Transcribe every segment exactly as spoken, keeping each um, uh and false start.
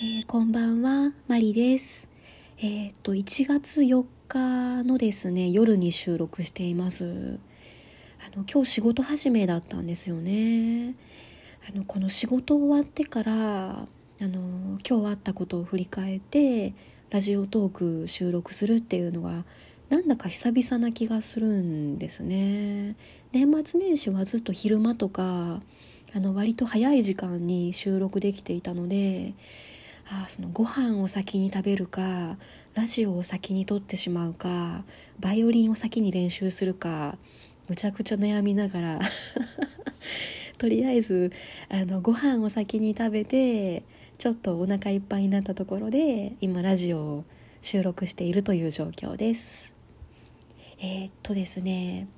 えー、こんばんは、マリです。えー、っといちがつよっかのですね、夜に収録しています。あの今日仕事始めだったんですよね。あのこの仕事終わってからあの今日あったことを振り返ってラジオトーク収録するっていうのがなんだか久々な気がするんですね。年末年始はずっと昼間とかあの割と早い時間に収録できていたので。ああそのご飯を先に食べるかラジオを先に撮ってしまうかバイオリンを先に練習するかむちゃくちゃ悩みながらとりあえずあのご飯を先に食べてちょっとお腹いっぱいになったところで今ラジオを収録しているという状況です。えー、っとですね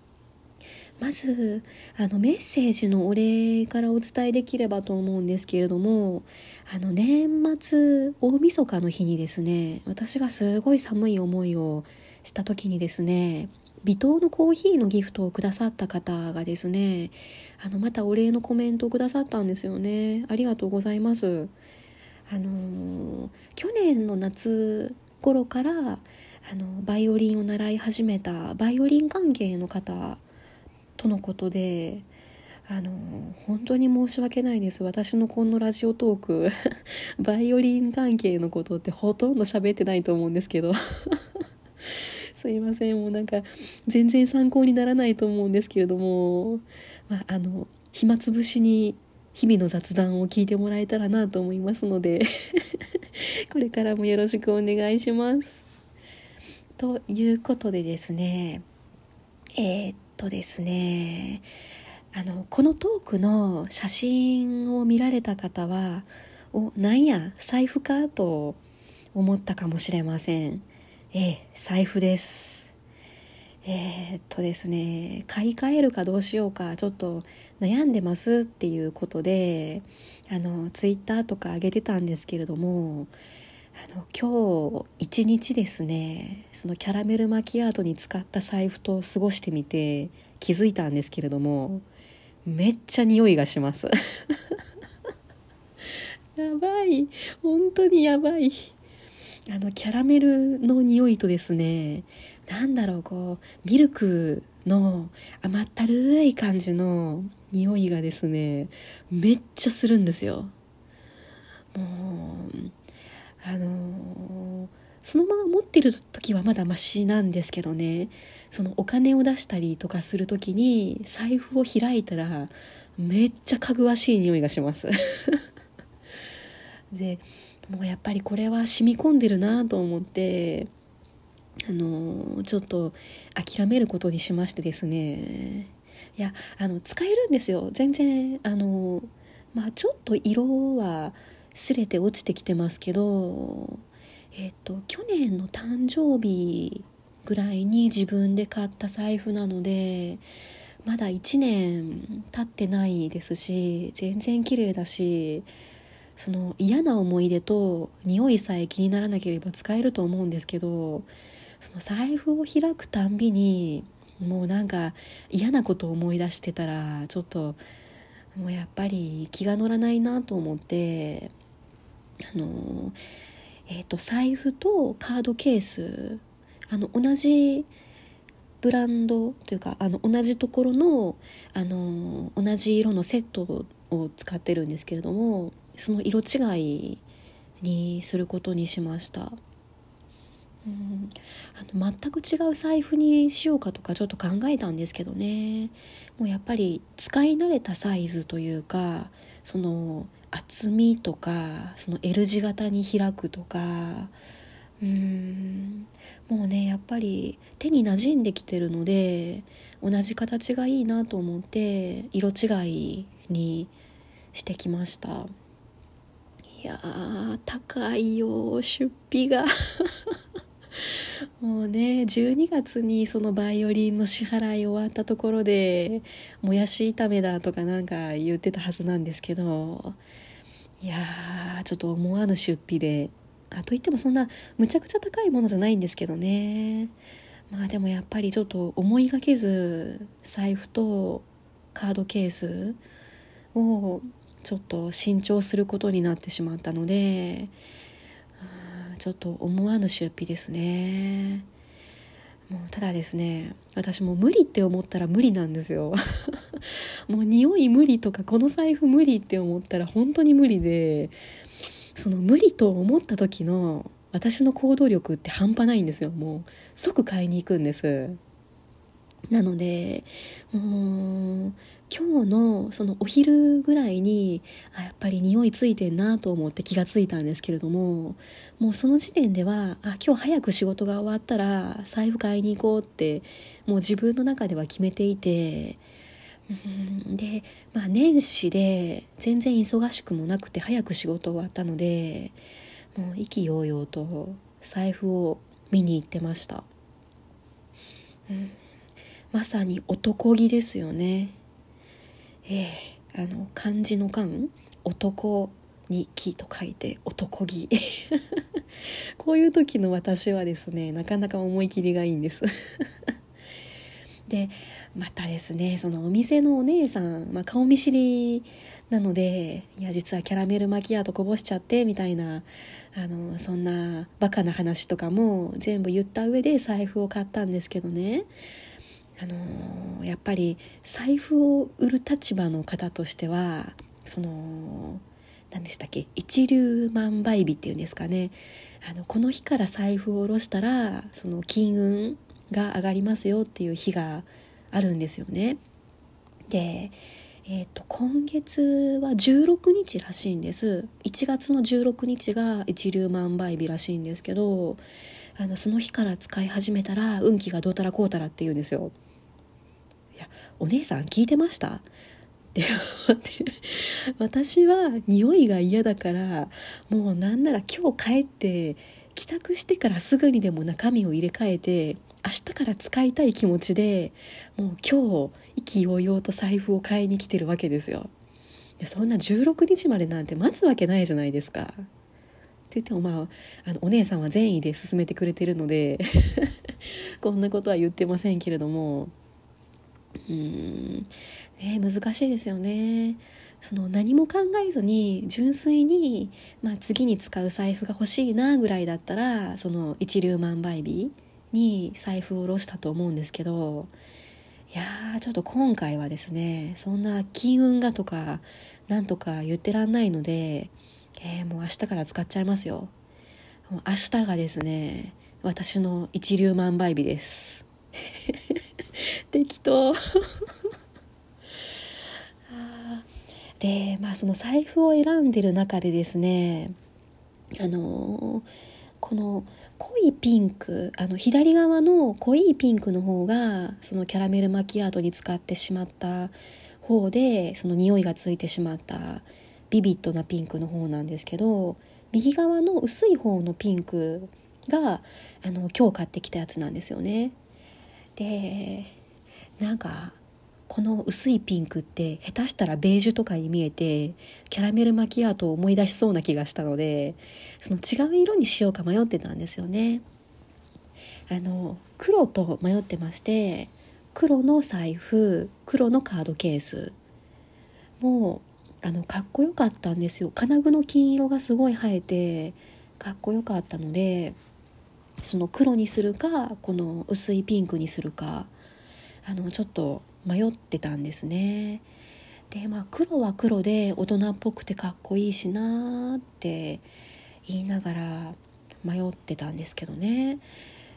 まずあのメッセージのお礼からお伝えできればと思うんですけれども、あの年末大晦日の日にですね、私がすごい寒い思いをした時にですね、微糖のコーヒーのギフトをくださった方がですね、あのまたお礼のコメントをくださったんですよね。ありがとうございます。あの去年の夏頃からあのバイオリンを習い始めたバイオリン関係の方とのことで、あの本当に申し訳ないです。私のこのラジオトークバイオリン関係のことってほとんど喋ってないと思うんですけどすいません、もうなんか全然参考にならないと思うんですけれども、まあ、あの暇つぶしに日々の雑談を聞いてもらえたらなと思いますのでこれからもよろしくお願いしますということでですね、えーっととですね、あのこのトークの写真を見られた方はおなんや財布かと思ったかもしれません。ええ、財布です。えー、っとですね買い替えるかどうしようかちょっと悩んでますっていうことであのツイッターとか上げてたんですけれども、あの今日一日ですね、そのキャラメルマキアートに使った財布と過ごしてみて気づいたんですけれども、めっちゃ匂いがしますやばい、本当にやばい。あのキャラメルの匂いとですね、なんだろう、こうミルクの甘ったるい感じの匂いがですねめっちゃするんですよ。もうあのー、そのまま持ってる時はまだマシなんですけどね、そのお金を出したりとかする時に財布を開いたらめっちゃかぐわしい匂いがしますでもうやっぱりこれは染み込んでるなと思って、あのー、ちょっと諦めることにしましてですね、いやあの使えるんですよ全然。あのー、まあちょっと色はすれて落ちてきてますけど、えっと、去年の誕生日ぐらいに自分で買った財布なのでまだいちねん経ってないですし、全然綺麗だし、その嫌な思い出と匂いさえ気にならなければ使えると思うんですけど、その財布を開くたんびにもうなんか嫌なことを思い出してたらちょっともうやっぱり気が乗らないなと思って、あの、えー、と財布とカードケース、あの同じブランドというかあの同じところの、あの同じ色のセットを使ってるんですけれども、その色違いにすることにしました。うん、あの全く違う財布にしようかとかちょっと考えたんですけどね、もうやっぱり使い慣れたサイズというか、その厚みとかその L 字型に開くとか、うーんもうねやっぱり手に馴染んできてるので同じ形がいいなと思って色違いにしてきました。いやー高いよ出費がもうねじゅうにがつにそのバイオリンの支払い終わったところでもやし炒めだとかなんか言ってたはずなんですけど、いやーちょっと思わぬ出費で、あといってもそんなむちゃくちゃ高いものじゃないんですけどね、まあでもやっぱりちょっと思いがけず財布とカードケースをちょっと慎重することになってしまったので、ちょっと思わぬ出費ですね。もうただですね、私も無理って思ったら無理なんですよもう匂い無理とかこの財布無理って思ったら本当に無理で、その無理と思った時の私の行動力って半端ないんですよ。もう即買いに行くんです。なのでもう今日のそのお昼ぐらいにあやっぱり匂いついてんなと思って気がついたんですけれども、もうその時点ではあ今日早く仕事が終わったら財布買いに行こうってもう自分の中では決めていて、うんで、まあ、年始で全然忙しくもなくて早く仕事終わったので、もう意気揚々と財布を見に行ってました、うん、まさに男気ですよね。えー、あの漢字の漢、男に気と書いて男気こういう時の私はですね、なかなか思い切りがいいんですでまたですね、そのお店のお姉さん、まあ、顔見知りなので、いや実はキャラメルマキアートこぼしちゃってみたいな、あのそんなバカな話とかも全部言った上で財布を買ったんですけどね、あのー、やっぱり財布を売る立場の方としては、その何でしたっけ、一粒万倍日っていうんですかね、あのこの日から財布を下ろしたらその金運が上がりますよっていう日があるんですよね。で、えー、と今月はじゅうろくにちらしいんです。いちがつのじゅうろくにちが一粒万倍日らしいんですけど、あのその日から使い始めたら運気がどうたらこうたらって言うんですよ。いやお姉さん聞いてましたって私は匂いが嫌だから、もうなんなら今日帰って帰宅してからすぐにでも中身を入れ替えて明日から使いたい気持ちで、もう今日意気揚々と財布を買いに来てるわけですよ。いやそんなじゅうろくにちまでなんて待つわけないじゃないですかって言っても、まあ、あのお姉さんは善意で勧めてくれてるのでこんなことは言ってませんけれども、うーん、ね、難しいですよね。その何も考えずに純粋に、まあ、次に使う財布が欲しいなぐらいだったらその一粒万倍日に財布を下ろしたと思うんですけど、いやーちょっと今回はですね、そんな金運がとかなんとか言ってらんないので、えー、もう明日から使っちゃいますよ。もう明日がですね、私の一粒万倍日です適当で、まあその財布を選んでる中でですね、あのーこの濃いピンク、あの左側の濃いピンクの方がそのキャラメルマキアートに使ってしまった方で、その匂いがついてしまったビビッドなピンクの方なんですけど、右側の薄い方のピンクがあの今日買ってきたやつなんですよね。でなんかこの薄いピンクって下手したらベージュとかに見えてキャラメルマキアートを思い出しそうな気がしたので、その違う色にしようか迷ってたんですよね。あの黒と迷ってまして、黒の財布、黒のカードケースもうあのかっこよかったんですよ。金具の金色がすごい生えてかっこよかったので、その黒にするかこの薄いピンクにするか、あのちょっと迷ってたんですね。で、まあ黒は黒で大人っぽくてかっこいいしなって言いながら迷ってたんですけどね、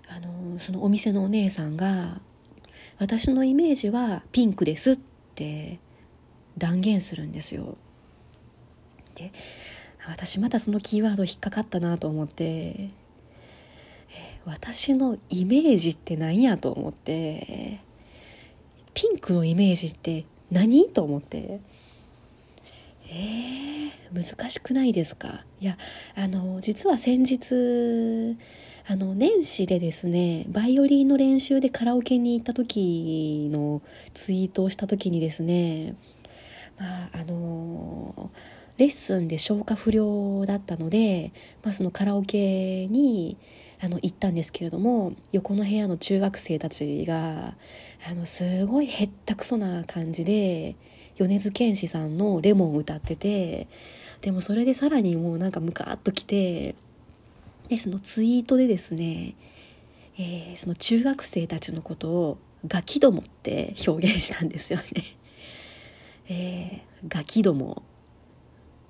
あのそのお店のお姉さんが私のイメージはピンクですって断言するんですよ。で、私またそのキーワード引っかかったなと思って、私のイメージって何やと思って、ピンクのイメージって何と思って、えー、難しくないですか。いやあの実は先日あの年始でですね、バイオリンの練習でカラオケに行った時のツイートをした時にですね、まああのレッスンで消化不良だったので、まあ、そのカラオケにあの行ったんですけれども、横の部屋の中学生たちがあのすごいへったくそな感じで米津玄師さんのレモンを歌ってて、でもそれでさらにもうなんかムカッときて、でそのツイートでですね、えー、その中学生たちのことをガキどもって表現したんですよね、えー、ガキどもっ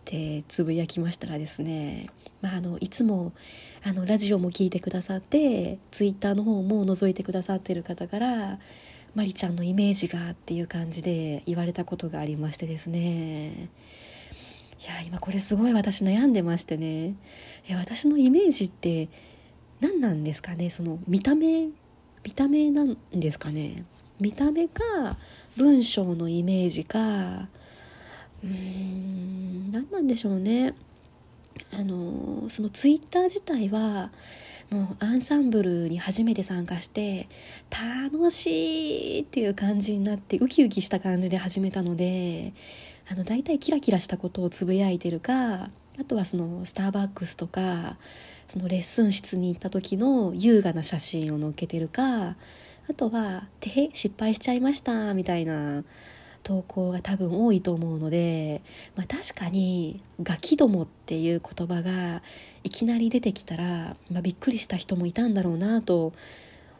てつぶやきましたらですね、まあ、あのいつもあのラジオも聞いてくださってツイッターの方も覗いてくださってる方からマリちゃんのイメージがっていう感じで言われたことがありましてですね、いや今これすごい私悩んでましてね、え私のイメージって何なんですかね、その見た目見た目なんですかね、見た目か文章のイメージか、うーん何なんでしょうね。あのそのツイッター自体はもうアンサンブルに初めて参加して楽しいっていう感じになってウキウキした感じで始めたので、あの大体キラキラしたことをつぶやいてるか、あとはそのスターバックスとかそのレッスン室に行った時の優雅な写真を載っけてるか、あとはてへ失敗しちゃいましたみたいな投稿が多分多いと思うので、まあ、確かにガキどもっていう言葉がいきなり出てきたら、まあ、びっくりした人もいたんだろうなと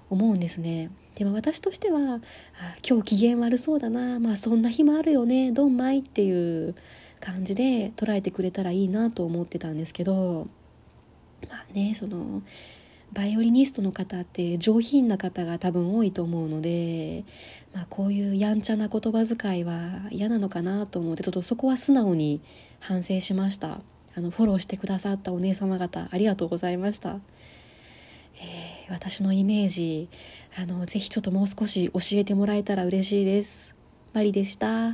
思うんですね。でも私としては今日機嫌悪そうだな、まあそんな日もあるよねドンマイっていう感じで捉えてくれたらいいなと思ってたんですけど、まあね、そのバイオリニストの方って上品な方が多分多いと思うので、まあ、こういうやんちゃな言葉遣いは嫌なのかなと思って、ちょっとそこは素直に反省しました。あのフォローしてくださったお姉様方ありがとうございました。えー、私のイメージあのぜひちょっともう少し教えてもらえたら嬉しいです。マリでした。